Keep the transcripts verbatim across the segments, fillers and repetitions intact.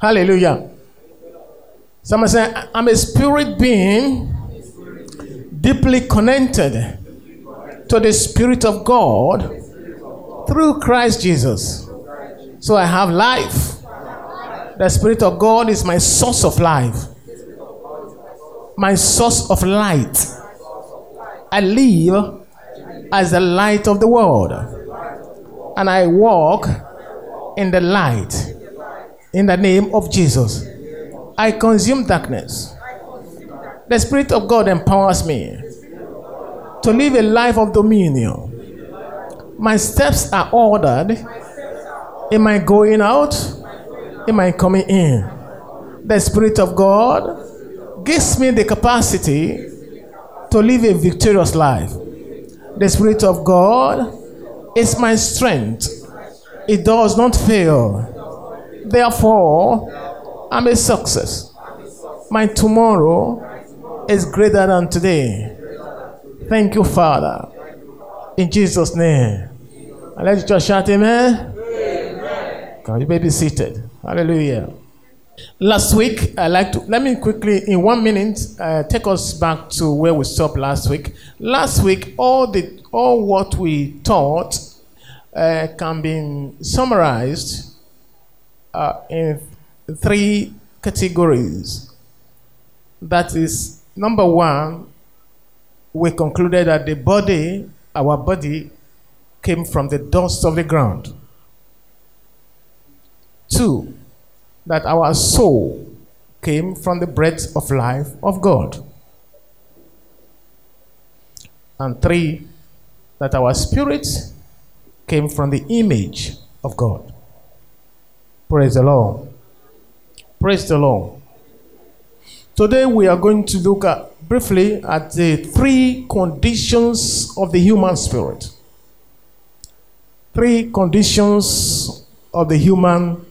Hallelujah. Someone say, I'm a spirit being deeply connected to the Spirit of God through Christ Jesus. So I have life. The Spirit of God is my source of life, my source of light. I live as the light of the world, and I walk in the light in the name of Jesus. I consume darkness. The Spirit of God empowers me to live a life of dominion. My steps are ordered in my going out, in my coming in. The Spirit of God gives me the capacity to live a victorious life. The Spirit of God is my strength. It does not fail. Therefore, I'm a success. My tomorrow is greater than today. Thank you, Father. In Jesus' name. And let you just shout amen. Amen. You may be seated. Hallelujah. Last week, I like to, let me quickly, in one minute, uh, take us back to where we stopped last week. Last week, all the all what we taught uh, can be summarized uh, in three categories. That is, number one, we concluded that the body, our body, came from the dust of the ground. Two, that our soul came from the breath of life of God. And three, that our spirit came from the image of God. Praise the Lord. Praise the Lord. Today we are going to look at, briefly at the three conditions of the human spirit. Three conditions of the human spirit.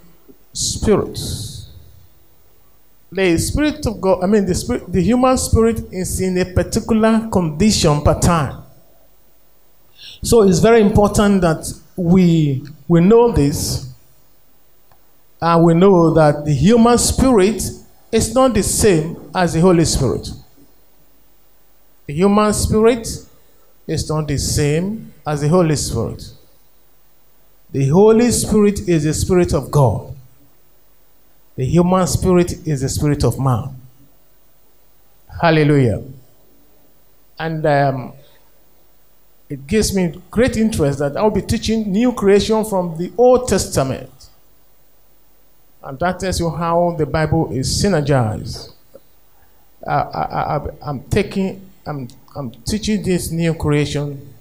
The spirit of God, I mean the spirit, the human spirit is in a particular condition per time. So it's very important that we we know this, and we know that the human spirit is not the same as the Holy Spirit. The human spirit is not the same as the Holy Spirit. The Holy Spirit is the Spirit of God. The human spirit is the spirit of man. Hallelujah. And um, it gives me great interest that I'll be teaching new creation from the Old Testament. And that tells you how the Bible is synergized. I, I, I, I'm taking, I'm, I'm teaching this new creation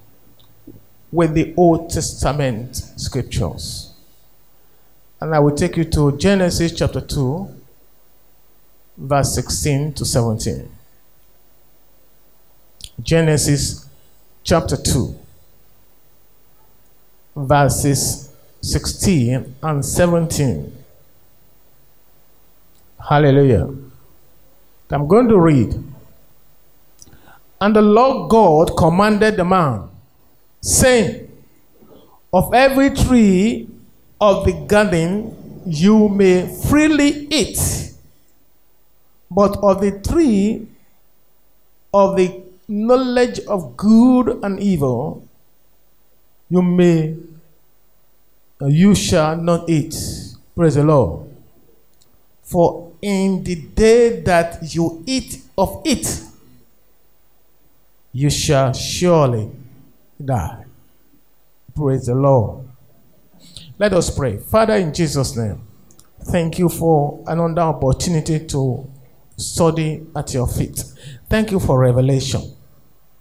with the Old Testament scriptures. And I will take you to Genesis chapter two, verse sixteen to seventeen. Genesis chapter two, verses sixteen and seventeen. Hallelujah. I'm going to read. And the Lord God commanded the man, saying, of every tree of the garden you may freely eat, but of the tree of the knowledge of good and evil you may you shall not eat. Praise the Lord. For in the day that you eat of it, you shall surely die. Praise the Lord. Let us pray. Father, in Jesus' name, thank you for another opportunity to study at your feet. Thank you for revelation.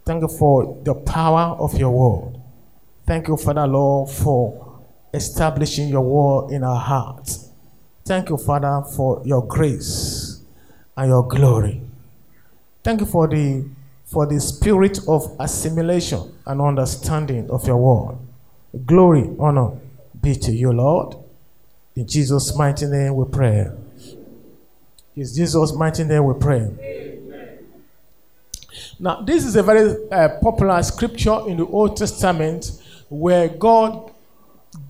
Thank you for the power of your word. Thank you, Father, Lord, for establishing your word in our hearts. Thank you, Father, for your grace and your glory. Thank you for the, for the spirit of assimilation and understanding of your word. Glory, honor be to you, Lord. In Jesus' mighty name we pray. In Jesus' mighty name we pray. Amen. Now, this is a very uh, popular scripture in the Old Testament where God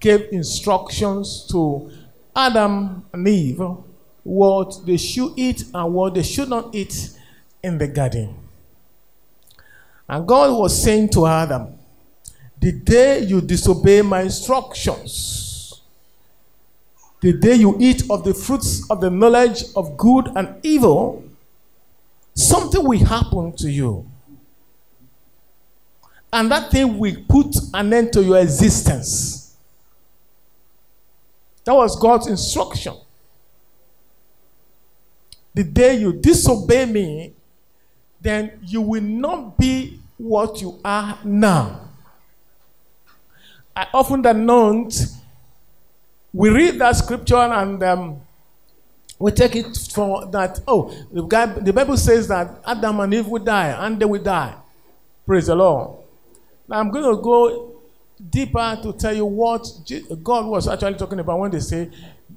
gave instructions to Adam and Eve what they should eat and what they should not eat in the garden. And God was saying to Adam, the day you disobey my instructions, the day you eat of the fruits of the knowledge of good and evil, something will happen to you. And that thing will put an end to your existence. That was God's instruction. The day you disobey me, then you will not be what you are now. I often than not, we read that scripture and um, we take it for that, oh, the, guy, the Bible says that Adam and Eve will die, and they will die. Praise the Lord. Now I'm going to go deeper to tell you what God was actually talking about when they say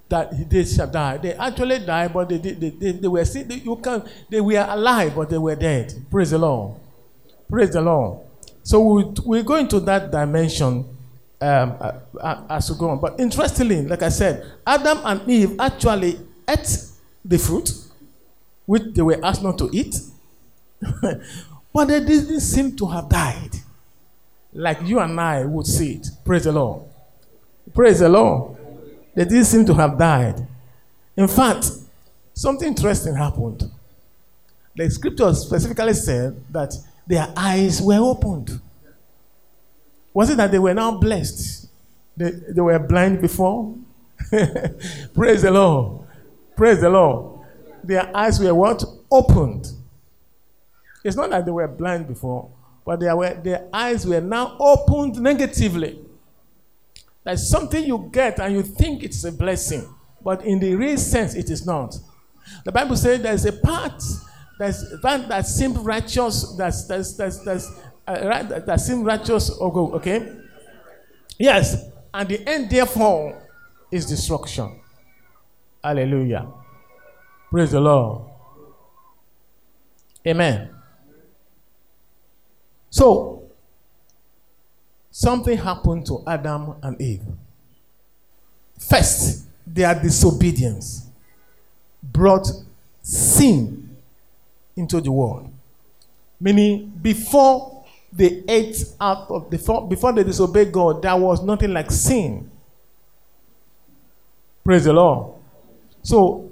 that they shall die. They actually died, but they, they, they, they were still, you can, they were alive, but they were dead. Praise the Lord. Praise the Lord. So we, we're going to that dimension um, as we go on. But interestingly, like I said, Adam and Eve actually ate the fruit, which they were asked not to eat, but they didn't seem to have died, like you and I would see it. Praise the Lord. Praise the Lord. They didn't seem to have died. In fact, something interesting happened. The scripture specifically said that their eyes were opened. Was it that they were now blessed? They, they were blind before? Praise the Lord. Praise the Lord. Their eyes were what? Opened. It's not that they were blind before, but they were, their eyes were now opened negatively. Like something you get and you think it's a blessing, but in the real sense, it is not. The Bible says there's a part that's, that, that seems righteous, that's, that's, that's, that's, uh, right, that, that seems righteous, okay? Yes, and the end, therefore, is destruction. Hallelujah. Praise the Lord. Amen. So, something happened to Adam and Eve. First, their disobedience brought sin into the world. Meaning, before they ate out of the before they disobeyed God, there was nothing like sin. Praise the Lord. So,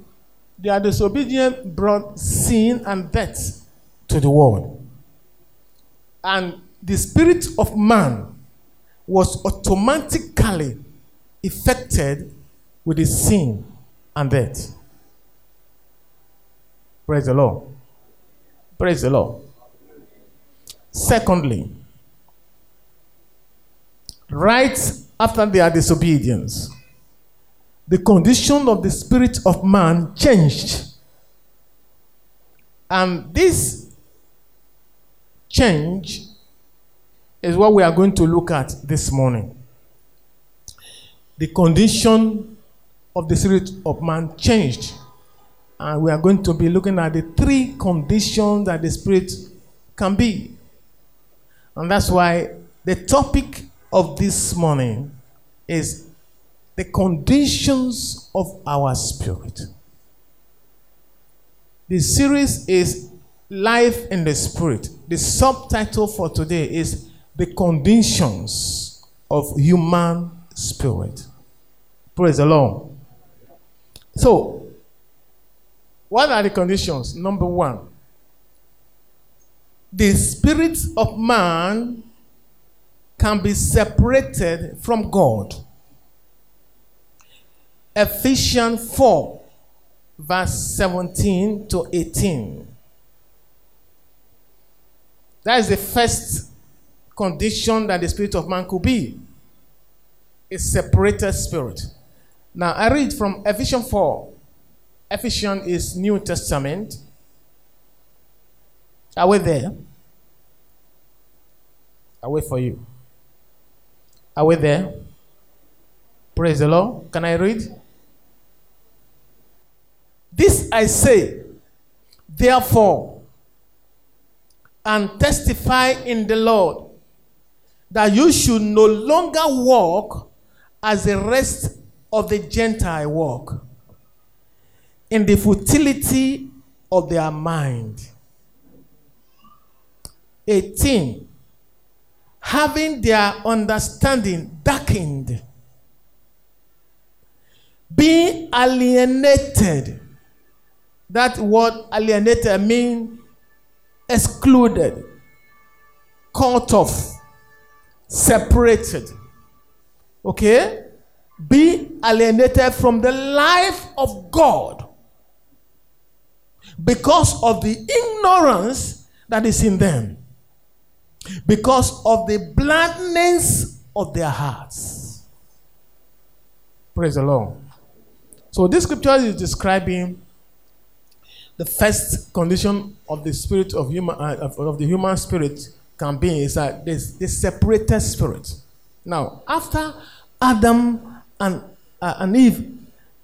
their disobedience brought sin and death to the world. And the spirit of man was automatically affected with the sin and death. Praise the Lord. Praise the Lord. Secondly, right after their disobedience, the condition of the spirit of man changed. And this change is what we are going to look at this morning. The condition of the spirit of man changed. And we are going to be looking at the three conditions that the spirit can be. And that's why the topic of this morning is the conditions of our spirit. The series is Life in the Spirit. The subtitle for today is The Conditions of Human Spirit. Praise the Lord. So, what are the conditions? Number one, the spirit of man can be separated from God. Ephesians four, verse seventeen to eighteen. That is the first condition that the spirit of man could be, a separated spirit. Now I read from Ephesians four. Ephesians is New Testament. Are we there? I wait for you. Are we there? Praise the Lord. Can I read? This I say, therefore, and testify in the Lord, that you should no longer walk as the rest of the Gentile walk, in the futility of their mind. eighteen. Having their understanding darkened, being alienated. That word alienated means excluded, cut off, separated. Okay? Be alienated from the life of God because of the ignorance that is in them, because of the blindness of their hearts. Praise the Lord. So this scripture is describing the first condition of the spirit of human uh, of, of the human spirit can be is that this this separated spirit. Now, after Adam and uh, and Eve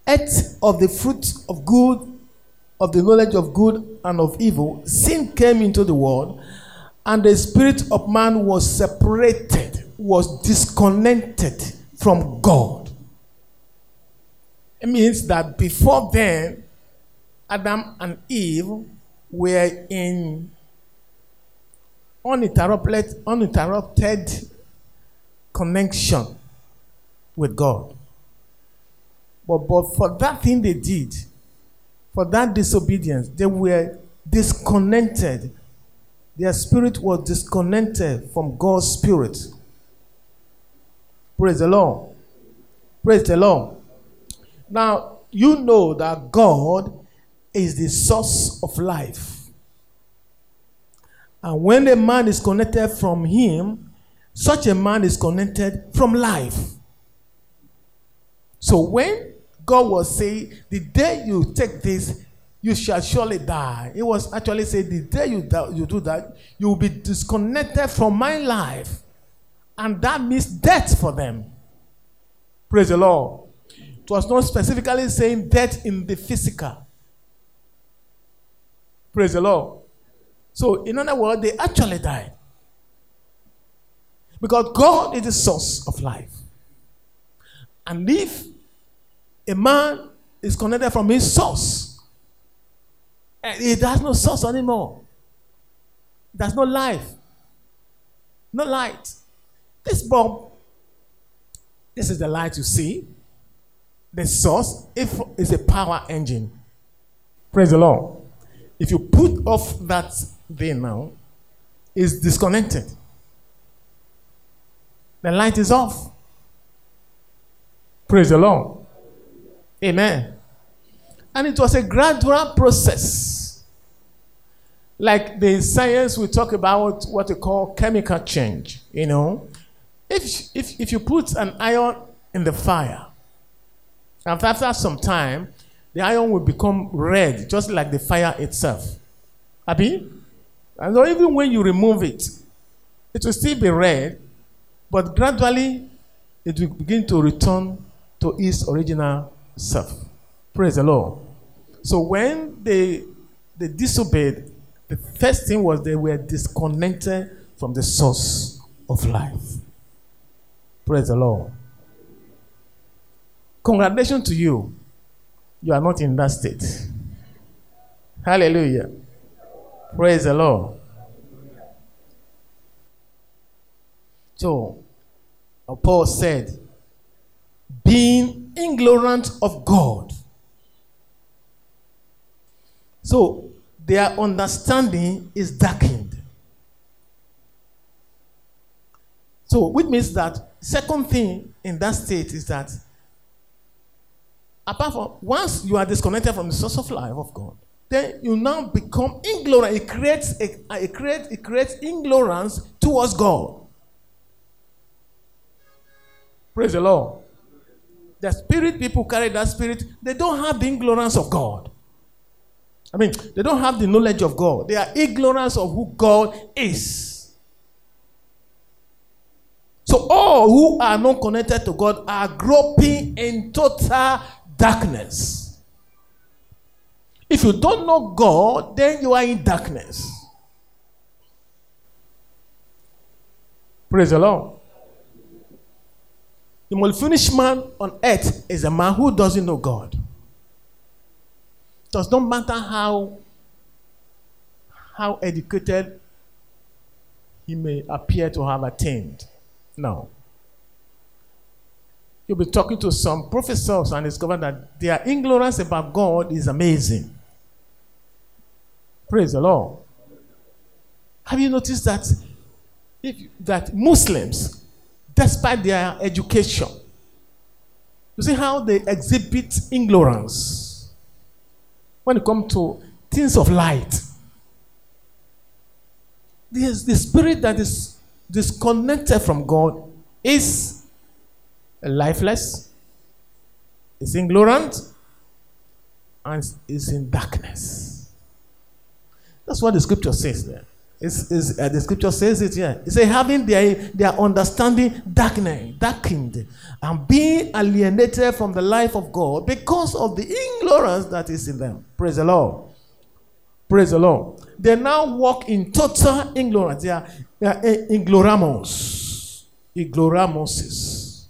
ate of the fruit of good, of the knowledge of good and of evil, sin came into the world, and the spirit of man was separated, was disconnected from God. It means that before then, Adam and Eve were in uninterrupted, uninterrupted connection with God. But, but for that thing they did, for that disobedience, they were disconnected. Their spirit was disconnected from God's spirit. Praise the Lord. Praise the Lord. Now, you know that God is the source of life. And when a man is connected from him, such a man is connected from life. So when God was saying, the day you take this, you shall surely die, he was actually saying, the day you, die, you do that, you will be disconnected from my life. And that means death for them. Praise the Lord. It was not specifically saying death in the physical. Praise the Lord. So, in other words, they actually died. Because God is the source of life. And if a man is connected from his source, he has no source anymore. There's no life. No light. This bulb, this is the light you see. The source is a power engine. Praise the Lord. If you put off that thing now, it's disconnected. The light is off. Praise the Lord. Amen. And it was a gradual process. Like the science we talk about, what we call chemical change, you know. If, if, if you put an iron in the fire, and after some time, the iron will become red, just like the fire itself. Abi? And so even when you remove it, it will still be red, but gradually it will begin to return to its original self. Praise the Lord. So when they, they disobeyed, the first thing was they were disconnected from the source of life. Praise the Lord. Congratulations to you. You are not in that state. Hallelujah. Praise the Lord. So, Paul said, being ignorant of God. So, their understanding is darkened. So, which means that second thing in that state is that apart from, once you are disconnected from the source of life of God, then you now become ignorant. It creates, a, it creates, it creates ignorance towards God. Praise the Lord. The spirit people carry that spirit, they don't have the ignorance of God. I mean, they don't have the knowledge of God. They are ignorant of who God is. So all who are not connected to God are groping in total darkness. If you don't know God, then you are in darkness. Praise the Lord. The most foolish man on earth is a man who doesn't know God. does not matter how, how educated he may appear to have attained. No. You'll be talking to some professors and discover that their ignorance about God is amazing. Praise the Lord. Have you noticed that if that Muslims, despite their education, you see how they exhibit ignorance when it comes to things of light? There's the spirit that is disconnected from God is lifeless, is ignorant, and is in darkness. That's what the scripture says there. It's, it's, uh, the scripture says it here. Yeah. It says, having their, their understanding darkened, darkened, and being alienated from the life of God because of the ignorance that is in them. Praise the Lord. Praise the Lord. They now walk in total ignorance. They are, they are ignoramos. Ignoramuses.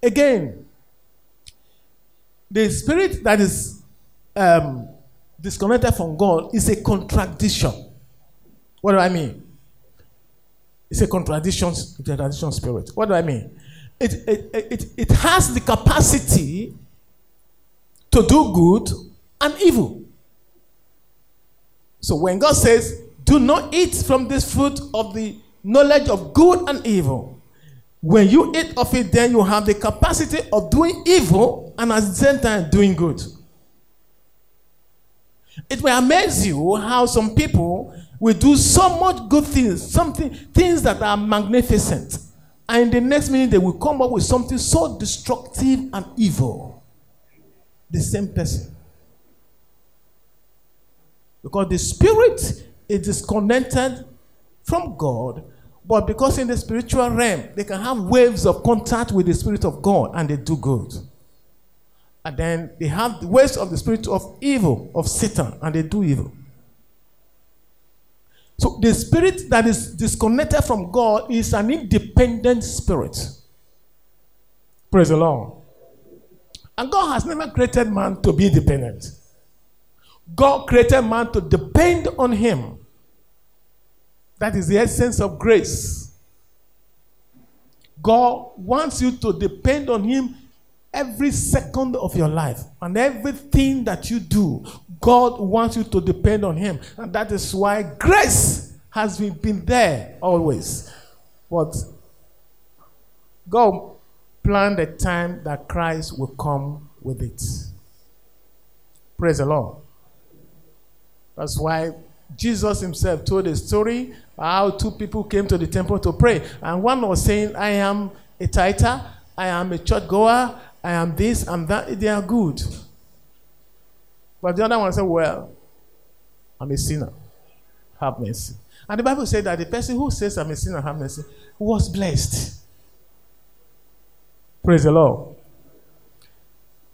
Again, the spirit that is um, disconnected from God is a contradiction. What do I mean? It's a contradiction, contradiction spirit. What do I mean? It, it, it, it has the capacity to do good and evil. So when God says, do not eat from this fruit of the knowledge of good and evil, when you eat of it, then you have the capacity of doing evil and at the same time doing good. It will amaze you how some people we do so much good things, something things that are magnificent. And in the next minute, they will come up with something so destructive and evil. The same person. Because the spirit is disconnected from God, but because in the spiritual realm, they can have waves of contact with the spirit of God, and they do good. And then they have the waves of the spirit of evil, of Satan, and they do evil. So the spirit that is disconnected from God is an independent spirit. Praise the Lord. And God has never created man to be dependent. God created man to depend on him. That is the essence of grace. God wants you to depend on him every second of your life. And everything that you do, God wants you to depend on him. And that is why grace has been, been there always. But God planned a time that Christ will come with it. Praise the Lord. That's why Jesus himself told a story how two people came to the temple to pray. And one was saying, I am a tither, I am a churchgoer, I am this, I'm that. They are good. But the other one said, well, I'm a sinner. Have mercy. And the Bible said that the person who says I'm a sinner, have mercy, was blessed. Praise the Lord.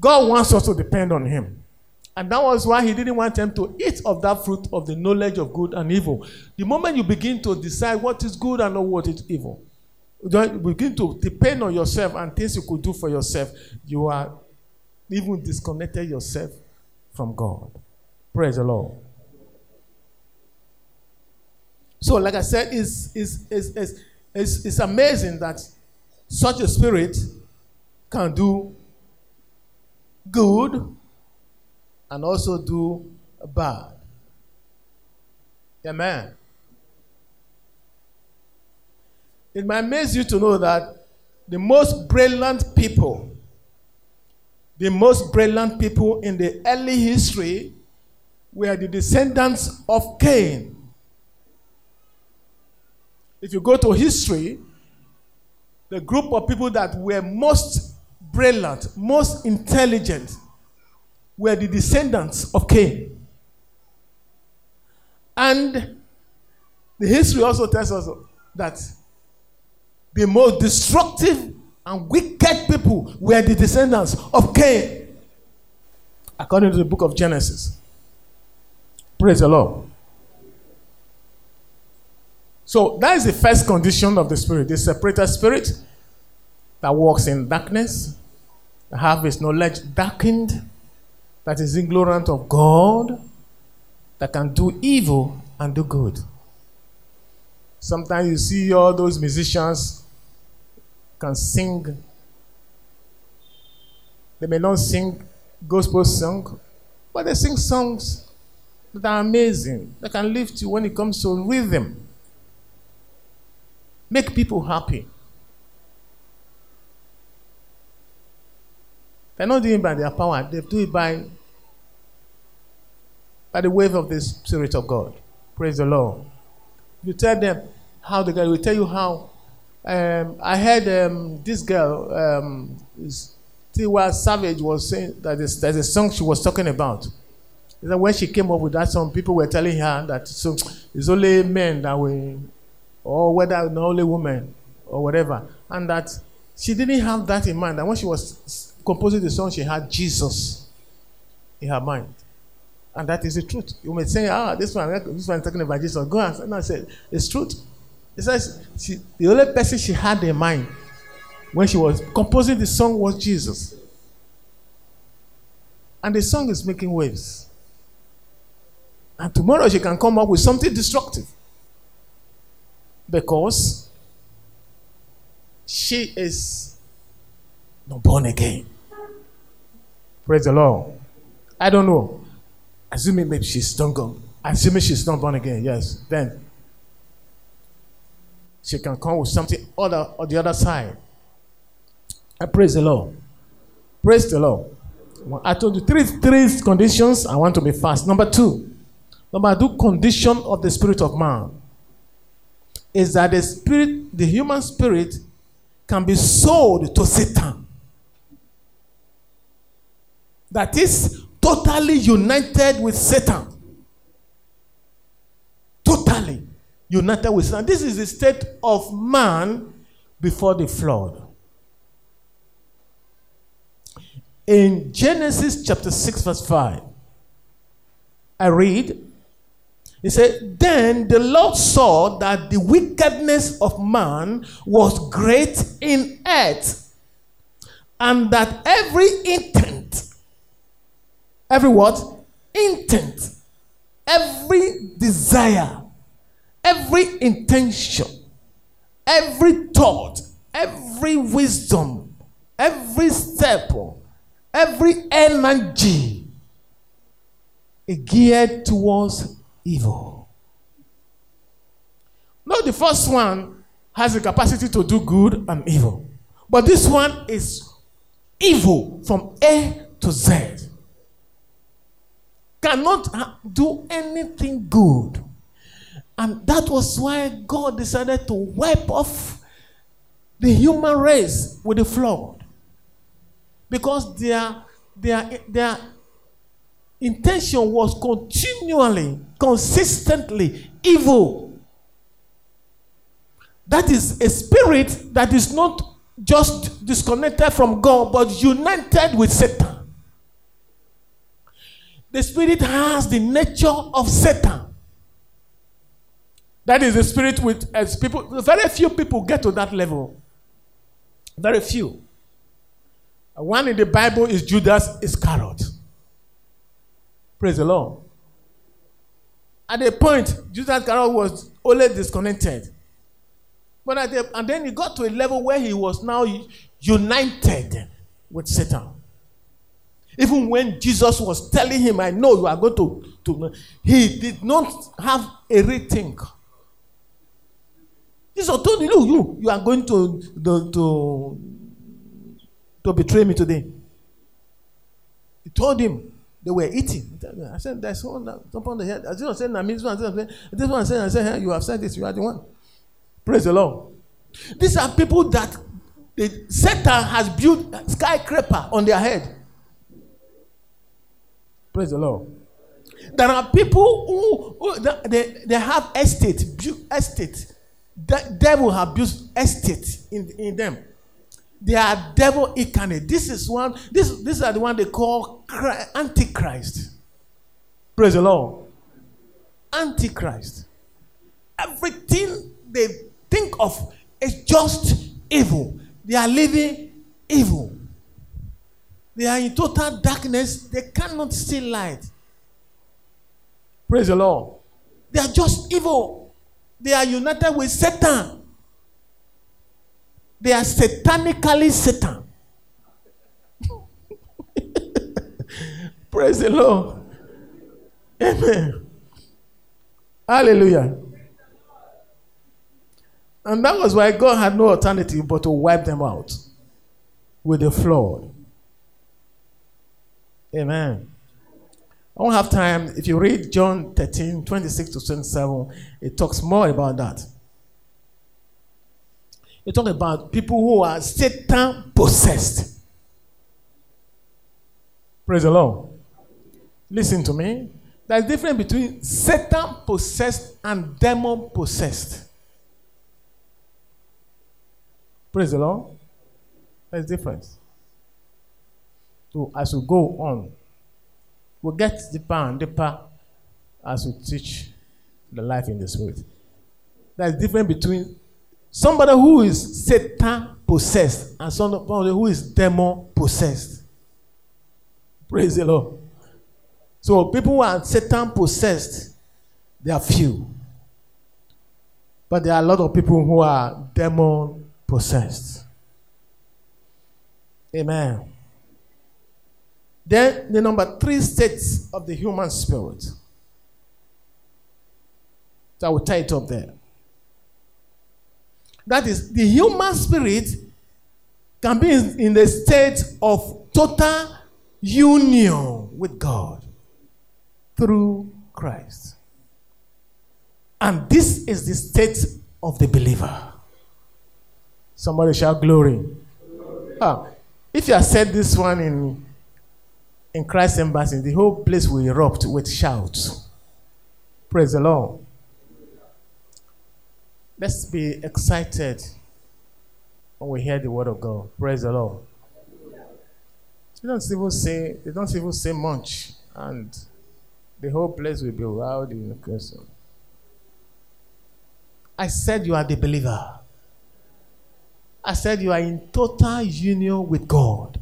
God wants us to depend on him. And that was why he didn't want them to eat of that fruit of the knowledge of good and evil. The moment you begin to decide what is good and not what is evil, you begin to depend on yourself and things you could do for yourself, you are even disconnected yourself from God. Praise the Lord. So, like I said, it's, it's, it's, it's, it's, it's amazing that such a spirit can do good and also do bad. Amen. It might amaze you to know that the most brilliant people The most brilliant people in the early history were the descendants of Cain. If you go to history, the group of people that were most brilliant, most intelligent, were the descendants of Cain. And the history also tells us that the most destructive and wicked people were the descendants of Cain, according to the book of Genesis. Praise the Lord. So that is the first condition of the spirit, the separated spirit that walks in darkness, that has its knowledge darkened, that is ignorant of God, that can do evil and do good. Sometimes you see all those musicians can sing. They may not sing gospel song, but they sing songs that are amazing, that can lift you when it comes to rhythm. Make people happy. They're not doing it by their power. They do it by, by the wave of the Spirit of God. Praise the Lord. You tell them how the girl will tell you how. Um, I heard um, this girl, um, Tiwa Savage, was saying that there's, there's a song she was talking about. That when she came up with that song, people were telling her that so it's only men that will, or whether the only woman, or whatever. And that she didn't have that in mind. And when she was composing the song, she had Jesus in her mind. And that is the truth. You may say, ah, this one, this one is talking about Jesus. Go and no, I said, it's truth. It says she, the only person she had in mind when she was composing the song was Jesus. And the song is making waves. And tomorrow she can come up with something destructive. Because she is not born again. Praise the Lord. I don't know. Assuming maybe she's not gone. Assuming she's not born again, yes. Then she can come with something other on the other side. I praise the Lord. Praise the Lord. I told you three three conditions. I want to be fast. Number two. Number two condition of the spirit of man is that the spirit, the human spirit, can be sold to Satan. That is totally united with Satan. Totally united with Satan. This is the state of man before the flood. In Genesis chapter six, verse five, I read, it said, "Then the Lord saw that the wickedness of man was great in earth, and that every intent Every what? Intent. Every desire. Every intention. Every thought. Every wisdom. Every step. Every energy is geared towards evil." Now the first one has the capacity to do good and evil. But this one is evil from A to Z. Cannot do anything good. And that was why God decided to wipe off the human race with the flood. Because their, their, their intention was continually, consistently evil. That is a spirit that is not just disconnected from God, but united with Satan. The spirit has the nature of Satan. That is the spirit with as people. Very few people get to that level. Very few. One in the Bible is Judas Iscariot. Praise the Lord. At a point, Judas Iscariot was only disconnected. But at the, and then he got to a level where he was now united with Satan. Even when Jesus was telling him, I know you are going to, to, he did not have a rethink. Jesus told him, look, you, you are going to, to, to, to betray me today. He told him, they were eating. I said, there's one upon the head. I just said, I mean, this one, this one said, I said, you have said this, you are the one. Praise the Lord. These are people that the, Satan has built a skyscraper on their head. Praise the Lord. There are people who, who they, they have estate, estate. The devil has built estate in, in them. They are devil incarnate. This is one, this, these are the one they call Antichrist. Praise the Lord. Antichrist. Everything they think of is just evil. They are living evil. They are in total darkness. They cannot see light. Praise the Lord. They are just evil. They are united with Satan. They are satanically Satan. Praise the Lord. Amen. Hallelujah. And that was why God had no alternative but to wipe them out with a flood. Amen. I won't have time. If you read John thirteen, twenty-six to twenty-seven, it talks more about that. It talks about people who are Satan possessed. Praise the Lord. Listen to me. There's a difference between Satan possessed and demon possessed. Praise the Lord. There's a difference. So as we go on, we'll get deeper and deeper as we teach the life in the Spirit. There's a difference between somebody who is Satan possessed and somebody who is demon possessed. Praise the Lord. So people who are Satan possessed, they are few. But there are a lot of people who are demon possessed. Amen. Then the number three states of the human spirit. So I will tie it up there. That is, the human spirit can be in the state of total union with God through Christ. And this is the state of the believer. Somebody shout glory. Glory. Ah, if you have said this one in, in Christ's embassy, the whole place will erupt with shouts. Praise the Lord. Let's be excited when we hear the word of God. Praise the Lord. They don't even say, they don't even say much, and the whole place will be wild in the question. I said you are the believer. I said you are in total union with God.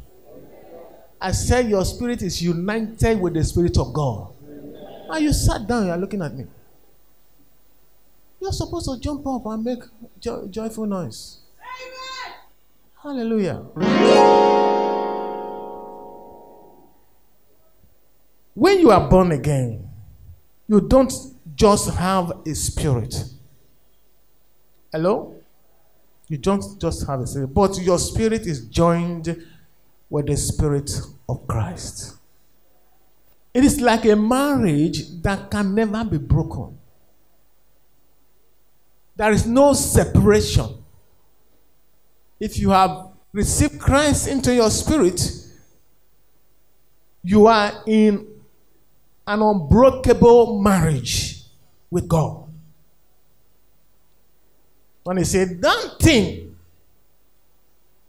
I said your spirit is united with the Spirit of God. And you sat down, you are looking at me. You are supposed to jump up and make jo- joyful noise. Amen. Hallelujah. When you are born again, you don't just have a spirit. Hello? You don't just have a spirit, but your spirit is joined with the Spirit of Christ. It is like a marriage that can never be broken. There is no separation. If you have received Christ into your spirit, you are in an unbreakable marriage with God. When he said, nothing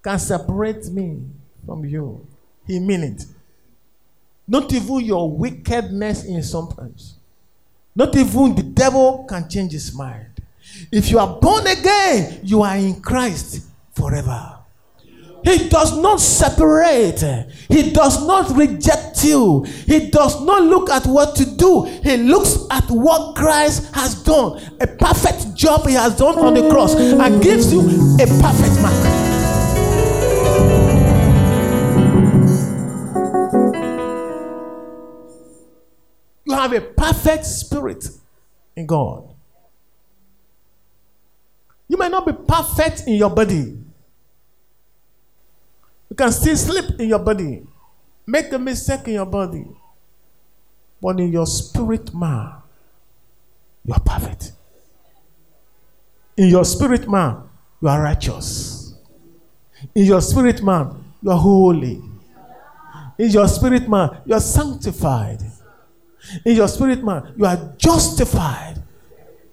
can separate me from you, he meant it. Not even your wickedness in some parts. Not even the devil can change his mind. If you are born again, you are in Christ forever. He does not separate. He does not reject you. He does not look at what to do. He looks at what Christ has done. A perfect job he has done on the cross and gives you a perfect mark. You have a perfect spirit in God. You may not be perfect in your body. You can still slip in your body, make a mistake in your body, but in your spirit man, you are perfect. In your spirit man, you are righteous. In your spirit man, you are holy. In your spirit man, you are sanctified. In your spirit man, you are justified.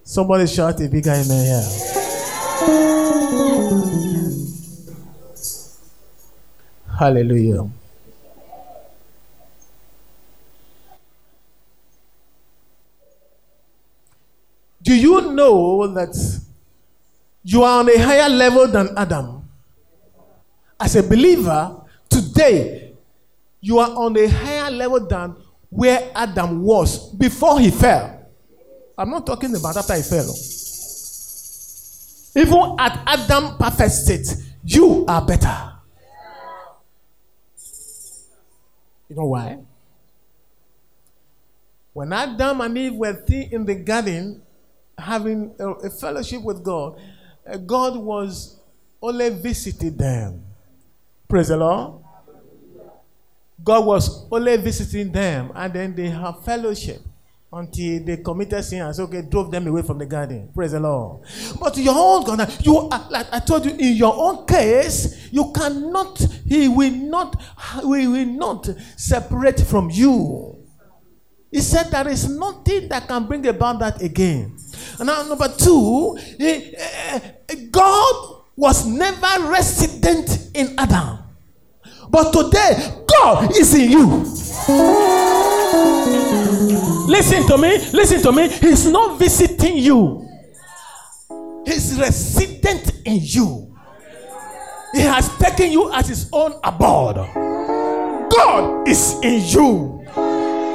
Somebody shout a bigger amen here. Hallelujah. Do you know that you are on a higher level than Adam? As a believer, today you are on a higher level than where Adam was before he fell. I'm not talking about after he fell. Even at Adam's perfect state, you are better. You know why? When Adam and Eve were in the garden having a, a fellowship with God, God was only visiting them. Praise the Lord. God was only visiting them, and then they have fellowship until they committed sin and so okay, drove them away from the garden. Praise the Lord. But your own God, you are, like I told you, in your own case, you cannot, he will not, we will not separate from you. He said there is nothing that can bring about that again. And now number two, he, uh, God was never resident in Adam. But today, God is in you. Listen to me. Listen to me. He's not visiting you. He's resident in you. He has taken you as his own abode. God is in you.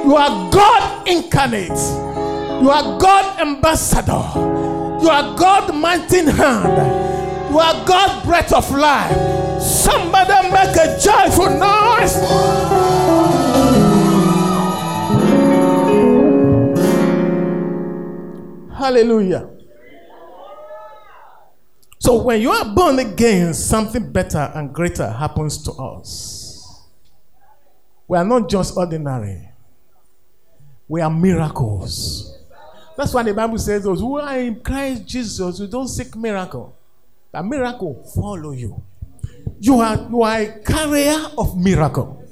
You are God incarnate. You are God ambassador. You are God mountain hand. You are God breath of life. Somebody make a joyful noise. Hallelujah. So when you are born again, something better and greater happens to us. We are not just ordinary. We are miracles. That's why the Bible says those who are in Christ Jesus, who don't seek miracle, that miracle follow you. You are, you are a carrier of miracle.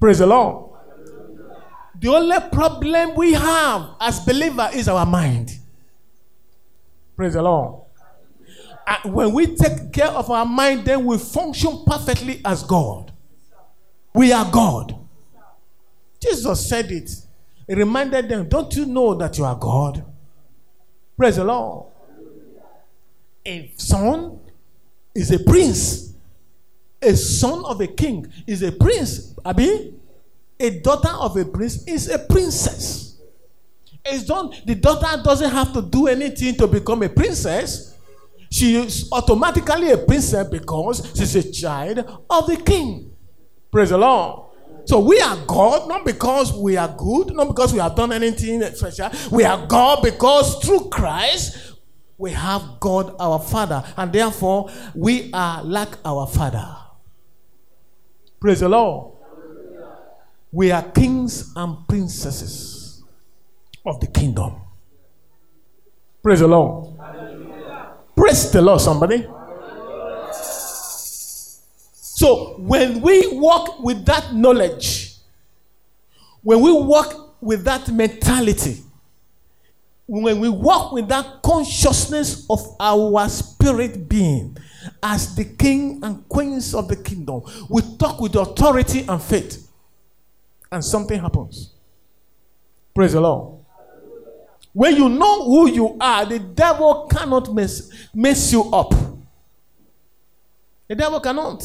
Praise the Lord. The only problem we have as believers is our mind. Praise the Lord. And when we take care of our mind, then we function perfectly as God. We are God. Jesus said it. He reminded them, don't you know that you are God? Praise the Lord. A son is a prince. A son of a king is a prince. Abi? A daughter of a prince is a princess. It's done, the daughter doesn't have to do anything to become a princess. She is automatically a princess because she's a child of the king. Praise the Lord. So we are God, not because we are good, not because we have done anything special. We are God because through Christ, we have God our Father, and therefore we are like our Father. Praise the Lord. We are kings and princesses of the kingdom. Praise the Lord. Praise the Lord, somebody. So when we walk with that knowledge, when we walk with that mentality, when we walk with that consciousness of our spirit being as the king and queens of the kingdom, we talk with authority and faith, and something happens. Praise the Lord. When you know who you are, the devil cannot mess, mess you up. The devil cannot.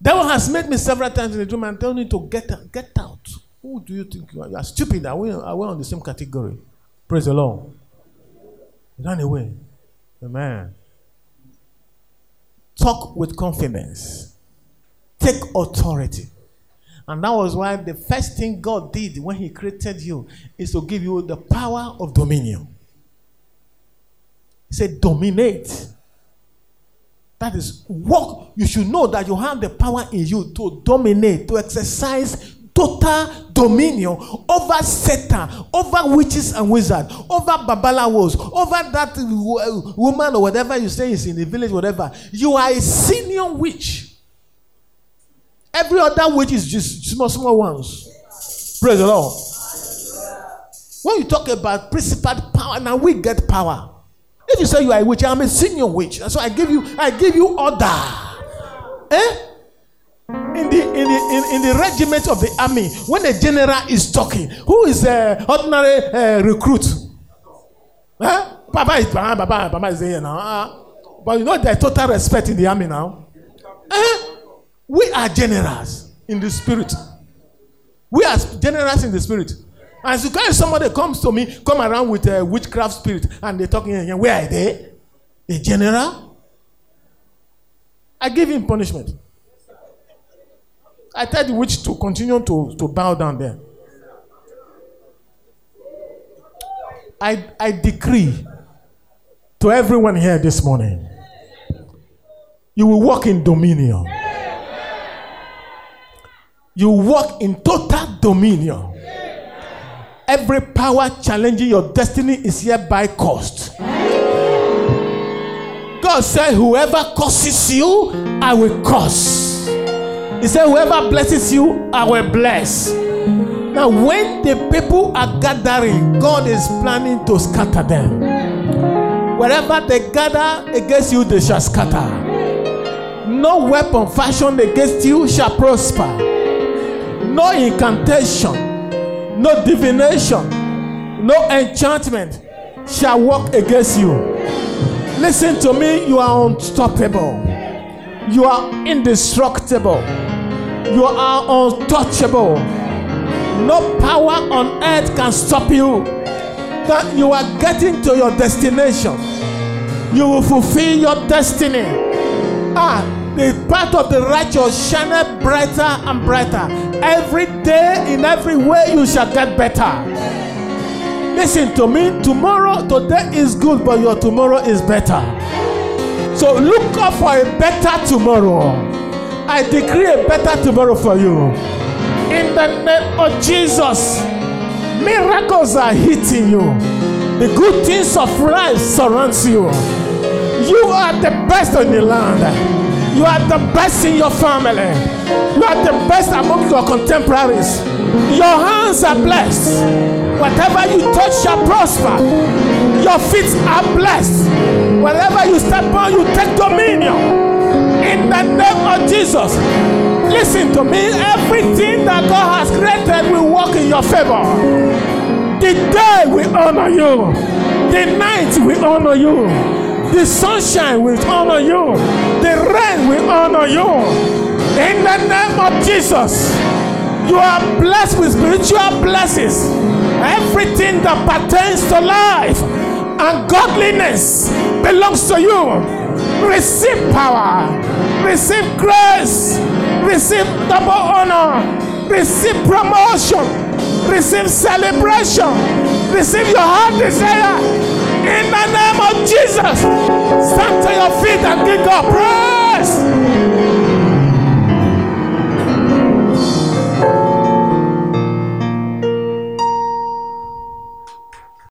The devil has met me several times in the dream and told me to get out, get out. Who do you think you are? You are stupid. Are we, are we on the same category? Praise the Lord. Run away. Amen. Talk with confidence. Take authority. And that was why the first thing God did when he created you is to give you the power of dominion. He said, dominate. That is, walk. You should know that you have the power in you to dominate, to exercise total dominion over Satan, over witches and wizards, over babalawos, over that w- woman or whatever you say is in the village, whatever. You are a senior witch. Every other witch is just small, small ones. Praise the Lord. When you talk about principal power, now we get power. If you say you are a witch, I'm a senior witch. So I give you, I give you order. Eh? In the in the in, in the regiment of the army, when a general is talking, who is an ordinary uh, recruit? Huh? Baba is Baba, Baba is here now. Uh, but you know there's total respect in the army now. Uh, We are generous in the spirit. We are generous in the spirit. And so kind of somebody comes to me, come around with a witchcraft spirit, and they're talking again, where are they? A general? I gave him punishment. I tell the witch to continue to, to bow down there. I, I decree to everyone here this morning, you will walk in dominion. You walk in total dominion. Every power challenging your destiny is hereby cursed. God said, whoever curses you, I will curse. He said, whoever blesses you, I will bless. Now, when the people are gathering, God is planning to scatter them. Wherever they gather against you, they shall scatter. No weapon fashioned against you shall prosper. No incantation, no divination, no enchantment shall work against you. Listen to me, you are unstoppable. You are indestructible. You are untouchable. No power on earth can stop you. That you are getting to your destination. You will fulfill your destiny. Ah. The path of the righteous shines brighter and brighter. Every day, in every way, you shall get better. Listen to me. Tomorrow, today is good, but your tomorrow is better. So look up for a better tomorrow. I decree a better tomorrow for you. In the name of Jesus, miracles are hitting you. The good things of life surrounds you. You are the best in the land. You are the best in your family. You are the best among your contemporaries. Your hands are blessed. Whatever you touch shall prosper. Your feet are blessed. Wherever you step on, you take dominion. In the name of Jesus. Listen to me. Everything that God has created will work in your favor. The day will honor you. The night will honor you. The sunshine will honor you. The rain will honor you. In the name of Jesus, you are blessed with spiritual blessings. Everything that pertains to life and godliness belongs to you. Receive power. Receive grace. Receive double honor. Receive promotion. Receive celebration. Receive your heart desire. In the name of Jesus, stand to your feet and give God praise.